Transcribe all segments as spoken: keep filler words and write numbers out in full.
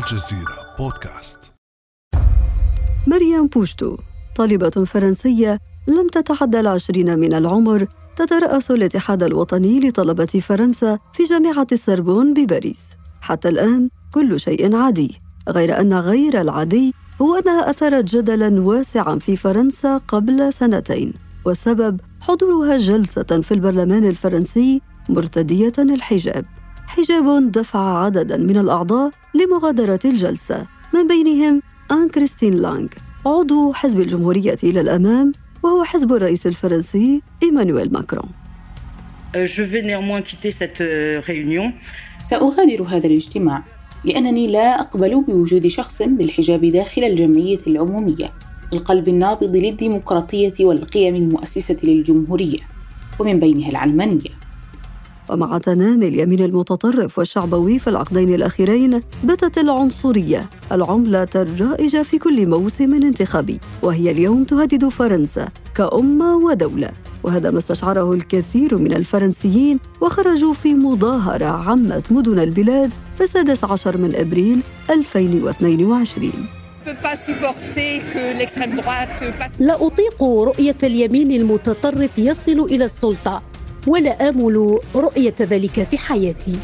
الجزيرة بودكاست. مريم بوشتو طالبة فرنسية لم تتعدى العشرين من العمر، تترأس الاتحاد الوطني لطلبة فرنسا في جامعة السربون بباريس. حتى الآن كل شيء عادي، غير أن غير العادي هو أنها أثارت جدلاً واسعاً في فرنسا قبل سنتين، والسبب حضورها جلسة في البرلمان الفرنسي مرتدية الحجاب. حجاب دفع عدداً من الأعضاء لمغادرة الجلسة، من بينهم آن كريستين لانج، عضو حزب الجمهورية إلى الأمام، وهو حزب الرئيس الفرنسي إيمانويل ماكرون. سأغادر هذا الاجتماع لأنني لا أقبل بوجود شخص بالحجاب داخل الجمعية العمومية، القلب النابض للديمقراطية والقيم المؤسسة للجمهورية ومن بينها العلمانية. ومع تنامي اليمين المتطرف والشعبوي في العقدين الأخيرين، باتت العنصرية العملة الرائجة في كل موسم انتخابي، وهي اليوم تهدد فرنسا كأمة ودولة. وهذا ما استشعره الكثير من الفرنسيين، وخرجوا في مظاهرة عمت مدن البلاد في السادس عشر من أبريل ألفين واثنين وعشرين. لا أطيق رؤية اليمين المتطرف يصل إلى السلطة، ولا آمل رؤية ذلك في حياتي.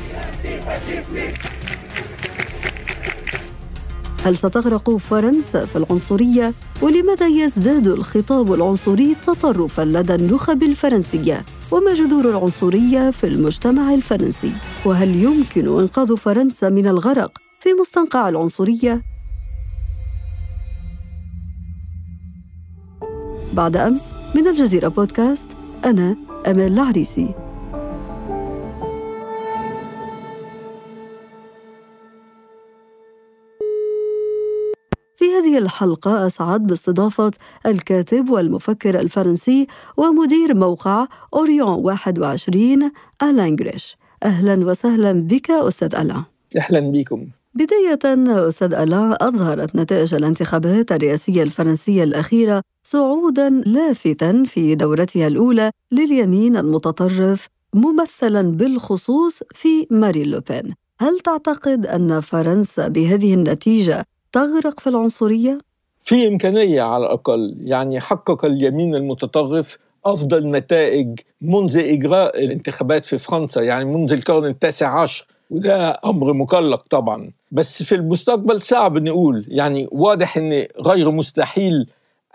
هل ستغرق فرنسا في العنصرية؟ ولماذا يزداد الخطاب العنصري تطرفاً لدى النخب الفرنسية؟ وما جذور العنصرية في المجتمع الفرنسي؟ وهل يمكن إنقاذ فرنسا من الغرق في مستنقع العنصرية؟ بعد أمس من الجزيرة بودكاست، أنا آمال العريسي. في هذه الحلقة أسعد باستضافة الكاتب والمفكر الفرنسي ومدير موقع أوريون واحد وعشرين ألان غريش. أهلاً وسهلاً بك أستاذ ألان. أهلاً بكم. بداية أستاذ ألان، أظهرت نتائج الانتخابات الرئاسية الفرنسية الأخيرة صعوداً لافتاً في دورتها الأولى لليمين المتطرف، ممثلاً بالخصوص في مارين لوبان. هل تعتقد أن فرنسا بهذه النتيجة تغرق في العنصرية؟ في إمكانية على الأقل، يعني حقق اليمين المتطرف أفضل نتائج منذ إجراء الانتخابات في فرنسا، يعني منذ القرن التاسع عشر، وده أمر مقلق طبعاً. بس في المستقبل صعب نقول، يعني واضح أن غير مستحيل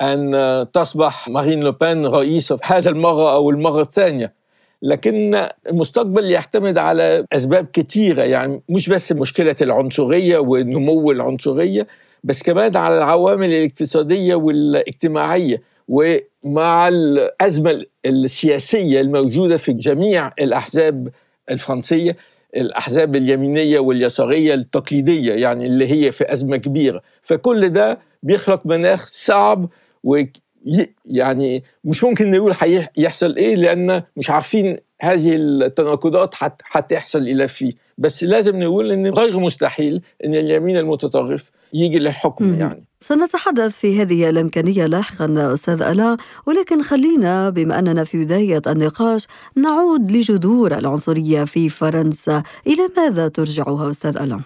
أن تصبح مارين لوبان رئيسة هذا المرة أو المرة الثانية، لكن المستقبل يعتمد على أسباب كتيرة، يعني مش بس مشكلة العنصرية ونمو العنصرية، بس كمان على العوامل الاقتصادية والاجتماعية، ومع الأزمة السياسية الموجودة في جميع الأحزاب الفرنسية، الأحزاب اليمينية واليسارية التقليدية، يعني اللي هي في أزمة كبيرة. فكل ده بيخلق مناخ صعب، ويعني مش ممكن نقول هيحصل إيه، لأن مش عارفين هذه التناقضات هتحصل إلى فيه. بس لازم نقول إن غير مستحيل إن اليمين المتطرف يجي للحكم. يعني سنتحدث في هذه الإمكانية لاحقاً أستاذ ألا، ولكن خلينا بما أننا في بداية النقاش نعود لجذور العنصرية في فرنسا. إلى ماذا ترجعها أستاذ ألا؟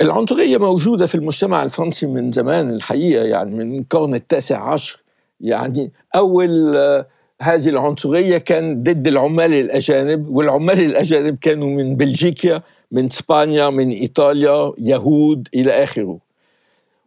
العنصرية موجودة في المجتمع الفرنسي من زمان الحقيقة، يعني من القرن التاسع عشر. يعني أول هذه العنصرية كان ضد العمال الأجانب، والعمال الأجانب كانوا من بلجيكا، من إسبانيا، من إيطاليا، يهود إلى آخره.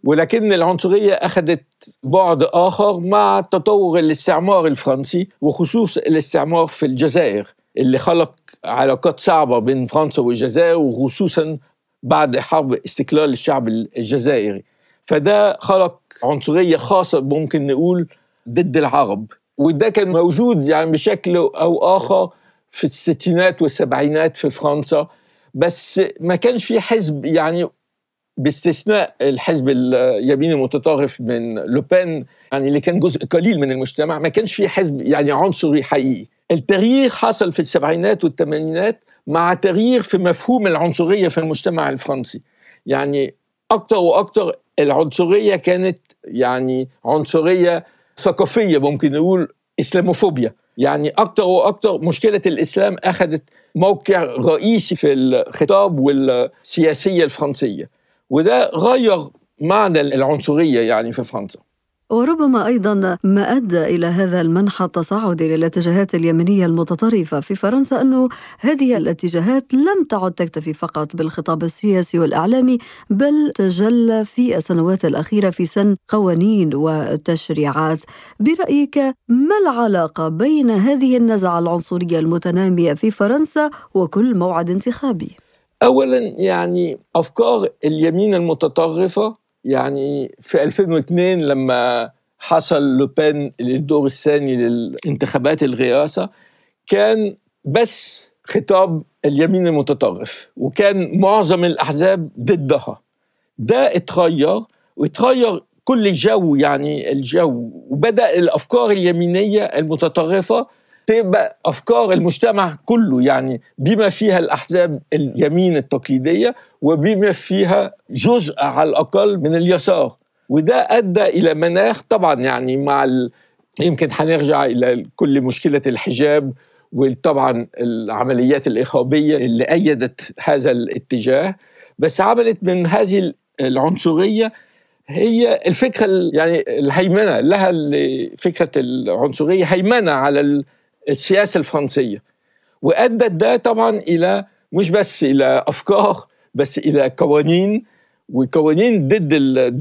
ولكن العنصرية أخذت بعد آخر مع تطور الاستعمار الفرنسي، وخصوصا الاستعمار في الجزائر اللي خلق علاقات صعبة بين فرنسا والجزائر، وخصوصا بعد حرب استقلال الشعب الجزائري. فده خلق عنصرية خاصة ممكن نقول ضد العرب، وده كان موجود يعني بشكل أو آخر في الستينات والسبعينات في فرنسا، بس ما كانش في حزب، يعني باستثناء الحزب اليمين المتطرف من لوبان، يعني اللي كان جزء قليل من المجتمع، ما كانش في حزب يعني عنصري حقيقي. التغيير حصل في السبعينات والثمانينات مع تغيير في مفهوم العنصرية في المجتمع الفرنسي. يعني أكتر وأكتر العنصرية كانت يعني عنصرية ثقافية، ممكن نقول إسلاموفوبيا. يعني أكتر وأكتر مشكلة الإسلام أخذت موقع رئيسي في الخطاب والسياسية الفرنسية، وده غير معنى العنصرية يعني في فرنسا. وربما أيضاً ما أدى إلى هذا المنح التصاعدي للاتجاهات اليمينية المتطرفة في فرنسا أنه هذه الاتجاهات لم تعد تكتفي فقط بالخطاب السياسي والإعلامي، بل تجلى في السنوات الأخيرة في سن قوانين وتشريعات. برأيك ما العلاقة بين هذه النزعة العنصرية المتنامية في فرنسا وكل موعد انتخابي؟ أولاً يعني أفكار اليمين المتطرفة، يعني في ألفين واثنين لما حصل لوبان للدور الثاني للانتخابات الرئاسة كان بس خطاب اليمين المتطرف، وكان معظم الأحزاب ضدها. ده اتغير واتغير كل الجو، يعني الجو، وبدأ الأفكار اليمينية المتطرفة تبقى أفكار المجتمع كله، يعني بما فيها الأحزاب اليمين التقليدية وبما فيها جزء على الأقل من اليسار. وده أدى إلى مناخ طبعا يعني مع ال... يمكن هنرجع إلى كل مشكلة الحجاب وطبعا العمليات الإرهابية اللي أيدت هذا الاتجاه، بس عملت من هذه العنصرية هي الفكرة يعني الهيمنة لها، فكرة العنصرية هيمنة على ال... السياسة الفرنسية. وأدت ده طبعا إلى مش بس إلى أفكار، بس إلى قوانين، وقوانين ضد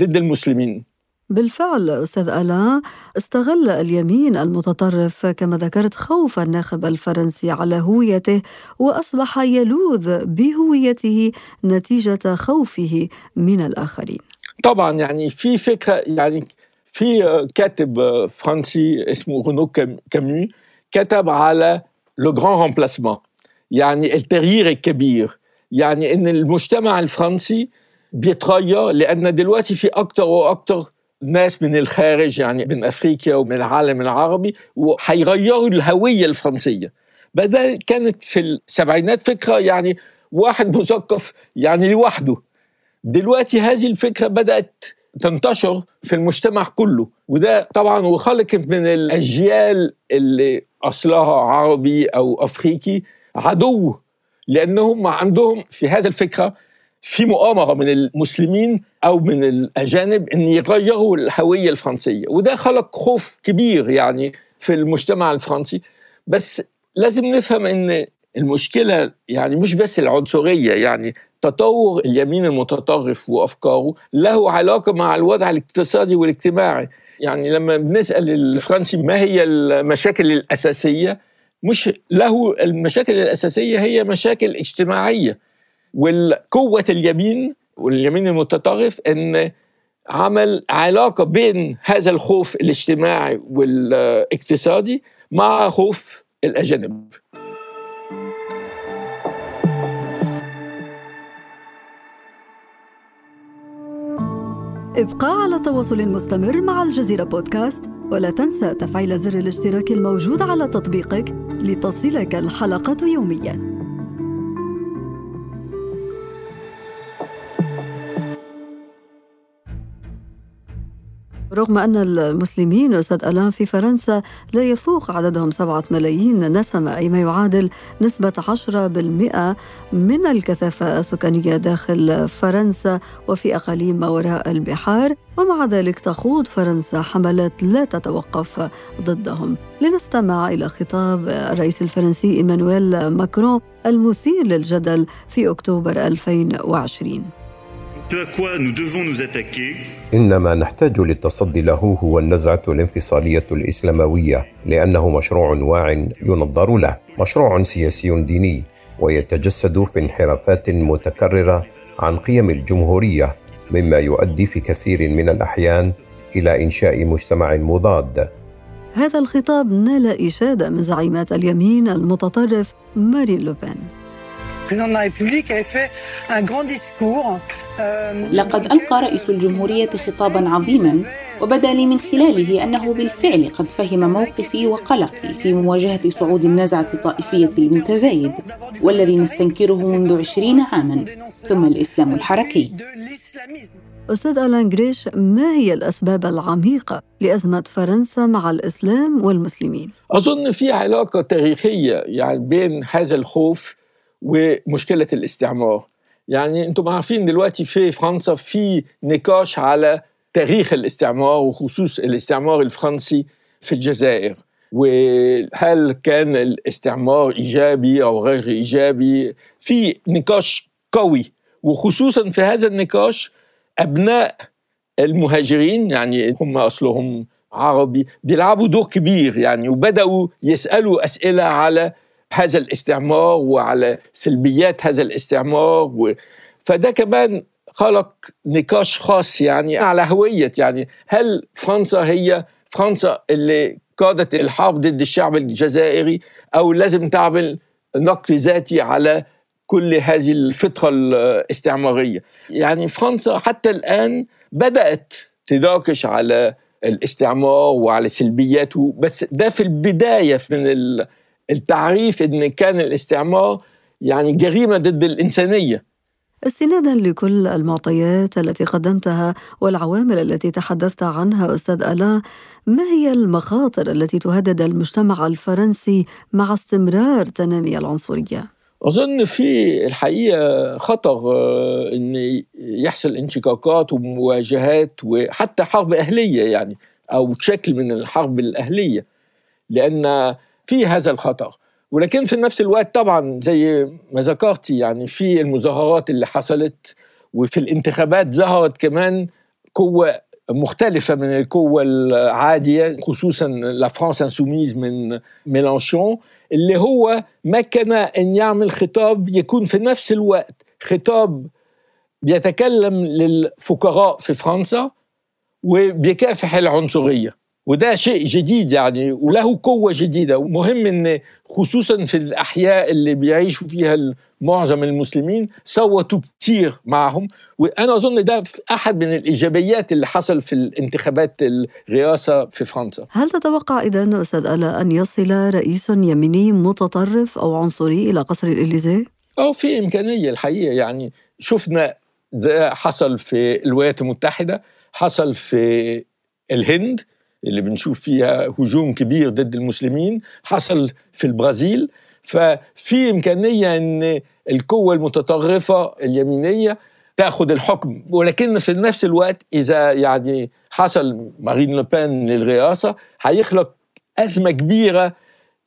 ضد المسلمين. بالفعل أستاذ ألان، استغل اليمين المتطرف كما ذكرت خوف الناخب الفرنسي على هويته، وأصبح يلوذ بهويته نتيجة خوفه من الآخرين. طبعا يعني في فكرة، يعني في كاتب فرنسي اسمه رونو كامو كتب على لو غران رامبلاسمون، يعني التغيير الكبير، يعني ان المجتمع الفرنسي بيتغير لان دلوقتي في اكتر واكتر ناس من الخارج، يعني من افريقيا ومن العالم العربي، وهيغيروا الهويه الفرنسيه. بدأ كانت في السبعينات فكره يعني واحد مثقف يعني لوحده، دلوقتي هذه الفكره بدأت تنتشر في المجتمع كله، وده طبعا وخلق من الاجيال اللي أصلها عربي أو أفريقي عدو، لأنهم عندهم في هذا الفكرة في مؤامرة من المسلمين أو من الأجانب أن يغيروا الهوية الفرنسية. وده خلق خوف كبير يعني في المجتمع الفرنسي. بس لازم نفهم أن المشكلة يعني مش بس العنصرية، يعني تطور اليمين المتطرف وأفكاره له علاقة مع الوضع الاقتصادي والاجتماعي. يعني لما بنسأل الفرنسي ما هي المشاكل الأساسية، مش له المشاكل الأساسية هي مشاكل اجتماعية. والقوة اليمين واليمين المتطرف أن عمل علاقة بين هذا الخوف الاجتماعي والاقتصادي مع خوف الأجانب. ابقى على تواصل مستمر مع الجزيرة بودكاست، ولا تنسى تفعيل زر الاشتراك الموجود على تطبيقك لتصلك الحلقة يومياً. رغم أن المسلمين أستاذ ألان في فرنسا لا يفوق عددهم سبعة ملايين نسمة، أي ما يعادل نسبة عشرة بالمئة من الكثافة السكانية داخل فرنسا وفي أقاليم ما وراء البحار، ومع ذلك تخوض فرنسا حملات لا تتوقف ضدهم. لنستمع إلى خطاب الرئيس الفرنسي إيمانويل ماكرون المثير للجدل في أكتوبر ألفين وعشرين. إنما نحتاج للتصدي له هو النزعة الانفصالية الإسلاموية، لأنه مشروع واعٍ ينظر له، مشروع سياسي ديني، ويتجسد في انحرافات متكررة عن قيم الجمهورية، مما يؤدي في كثير من الأحيان إلى إنشاء مجتمع مضاد. هذا الخطاب نال إشادة من زعيمات اليمين المتطرف مارين لوبان. لقد ألقى رئيس الجمهورية خطاباً عظيماً، وبدا لي من خلاله أنه بالفعل قد فهم موقفي وقلقي في مواجهة صعود النزعة الطائفية المتزايد، والذي نستنكره منذ عشرين عاماً، ثم الإسلام الحركي. أستاذ ألان غريش، ما هي الأسباب العميقة لأزمة فرنسا مع الإسلام والمسلمين؟ أظن في علاقة تاريخية يعني بين هذا الخوف ومشكلة الاستعمار. يعني انتم عارفين دلوقتي في فرنسا في نقاش على تاريخ الاستعمار وخصوص الاستعمار الفرنسي في الجزائر، وهل كان الاستعمار إيجابي أو غير إيجابي. في نقاش قوي، وخصوصا في هذا النقاش أبناء المهاجرين يعني هم أصلهم عربي بيلعبوا دور كبير يعني، وبدأوا يسألوا أسئلة على هذا الاستعمار وعلى سلبيات هذا الاستعمار و... فده كمان خلق نقاش خاص يعني على هوية، يعني هل فرنسا هي فرنسا اللي قادت الحرب ضد الشعب الجزائري أو لازم تعمل نقد ذاتي على كل هذه الفترة الاستعمارية. يعني فرنسا حتى الآن بدأت تناقش على الاستعمار وعلى سلبياته، بس ده في البداية من التعريف إن كان الاستعمار يعني جريمة ضد الإنسانية. استناداً لكل المعطيات التي قدمتها والعوامل التي تحدثت عنها أستاذ ألان، ما هي المخاطر التي تهدد المجتمع الفرنسي مع استمرار تنامي العنصرية؟ أظن في الحقيقة خطر أن يحصل انشقاقات ومواجهات وحتى حرب أهلية يعني، أو شكل من الحرب الأهلية، لأن في هذا الخطر. ولكن في نفس الوقت طبعا زي ما ذكرتي يعني في المظاهرات اللي حصلت، وفي الانتخابات ظهرت كمان قوة مختلفة من القوة العادية، خصوصا لا فرانس أنسوميز من ميلانشون، اللي هو مكن أن يعمل خطاب يكون في نفس الوقت خطاب بيتكلم للفقراء في فرنسا وبيكافح العنصرية، وده شيء جديد يعني وله قوة جديدة. ومهم إن خصوصا في الأحياء اللي بيعيشوا فيها معظم المسلمين صوتوا كتير معهم، وأنا أظن ده أحد من الإيجابيات اللي حصل في الانتخابات الرئاسة في فرنسا. هل تتوقع إذن أستاذ ألان أن يصل رئيس يميني متطرف أو عنصري إلى قصر الإليزيه؟ أو في إمكانية الحقيقة، يعني شفنا ده حصل في الولايات المتحدة، حصل في الهند اللي بنشوف فيها هجوم كبير ضد المسلمين، حصل في البرازيل. ففي إمكانية أن القوة المتطرفة اليمينية تأخذ الحكم، ولكن في نفس الوقت إذا يعني حصل مارين لوبان للرئاسة هيخلق أزمة كبيرة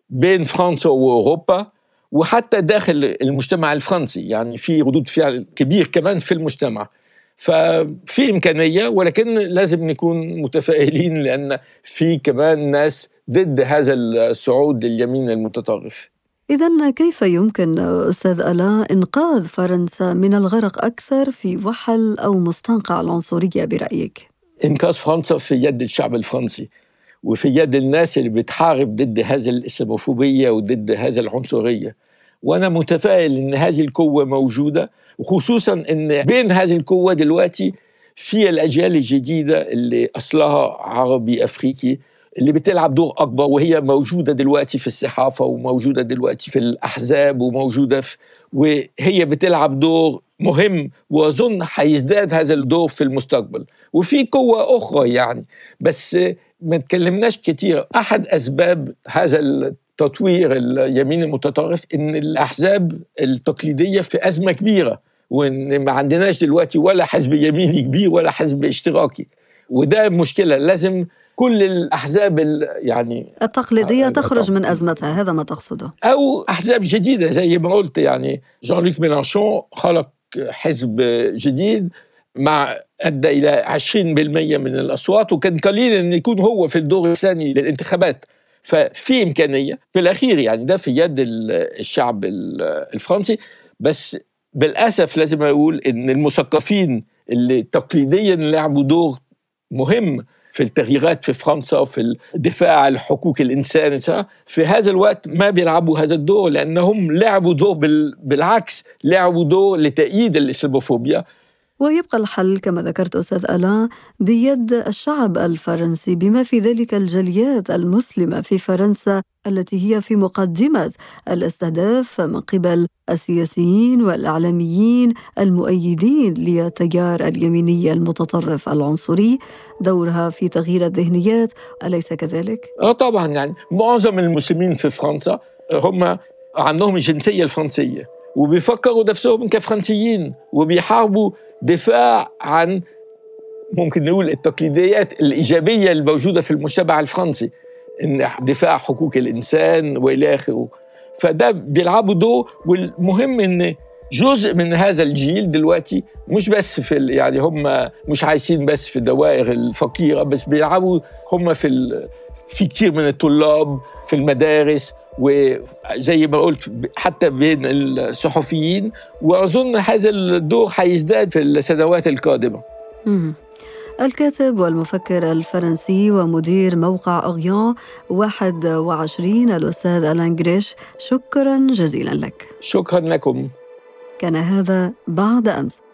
بين فرنسا وأوروبا وحتى داخل المجتمع الفرنسي، يعني في ردود فعل كبير كمان في المجتمع. ففي إمكانية، ولكن لازم نكون متفائلين لأن في كمان ناس ضد هذا الصعود لليمين المتطرف. إذن كيف يمكن أستاذ ألان إنقاذ فرنسا من الغرق أكثر في وحل أو مستنقع العنصرية برأيك؟ إنقاذ فرنسا في يد الشعب الفرنسي وفي يد الناس اللي بتحارب ضد هذا الإسلاموفوبية وضد هذا العنصرية، وأنا متفائل إن هذه القوة موجودة، وخصوصاً إن بين هذه القوة دلوقتي في الأجيال الجديدة اللي أصلها عربي أفريقي اللي بتلعب دور أكبر، وهي موجودة دلوقتي في الصحافة وموجودة دلوقتي في الأحزاب وموجودة في، وهي بتلعب دور مهم، وأظن هيزداد هذا الدور في المستقبل. وفي قوة أخرى يعني، بس ما تكلمناش كتير، أحد أسباب هذا ال تطوير اليمين المتطرف إن الأحزاب التقليدية في أزمة كبيرة، وإن ما عندناش دلوقتي ولا حزب يميني كبير ولا حزب اشتراكي، وده مشكلة. لازم كل الأحزاب يعني التقليدية تخرج من أزمتها، هذا ما تقصده، أو أحزاب جديدة زي ما قلت. يعني جان لوك ميلانشون خلق حزب جديد مع أدى إلى عشرين بالمئة من الأصوات، وكان قليل أن يكون هو في الدور الثاني للانتخابات. ففي إمكانية بالأخير، يعني ده في يد الشعب الفرنسي، بس بالأسف لازم أقول إن المثقفين اللي تقليدياً لعبوا دور مهم في التغييرات في فرنسا وفي الدفاع عن حقوق الإنسان في هذا الوقت ما بيلعبوا هذا الدور، لأنهم لعبوا دور بالعكس، لعبوا دور لتأييد الإسلاموفوبيا. ويبقى الحل كما ذكرت أستاذ ألان بيد الشعب الفرنسي، بما في ذلك الجاليات المسلمة في فرنسا التي هي في مقدمة الاستهداف من قبل السياسيين والإعلاميين المؤيدين للتيار اليميني المتطرف العنصري. دورها في تغيير الذهنيات، أليس كذلك؟ آه طبعا، يعني معظم المسلمين في فرنسا هم عنهم الجنسية الفرنسية، وبيفكروا نفسهم كفرنسيين وبيحاربوا دفاع عن ممكن نقول التقليديات الإيجابية الموجودة في المجتمع الفرنسي، إن دفاع حقوق الإنسان وإلى آخره. فده بيلعبوا دور، والمهم إن جزء من هذا الجيل دلوقتي مش بس في يعني هم مش عايشين بس في الدوائر الفقيرة، بس بيلعبوا هم في ال... في كتير من الطلاب في المدارس، وزي ما قلت حتى بين الصحفيين، وأظن هذا الدور هيزداد في السنوات القادمة. الكاتب والمفكر الفرنسي ومدير موقع أوريون واحد وعشرين الأستاذ ألان غريش، شكراً جزيلاً لك. شكراً لكم. كان هذا بعد أمس.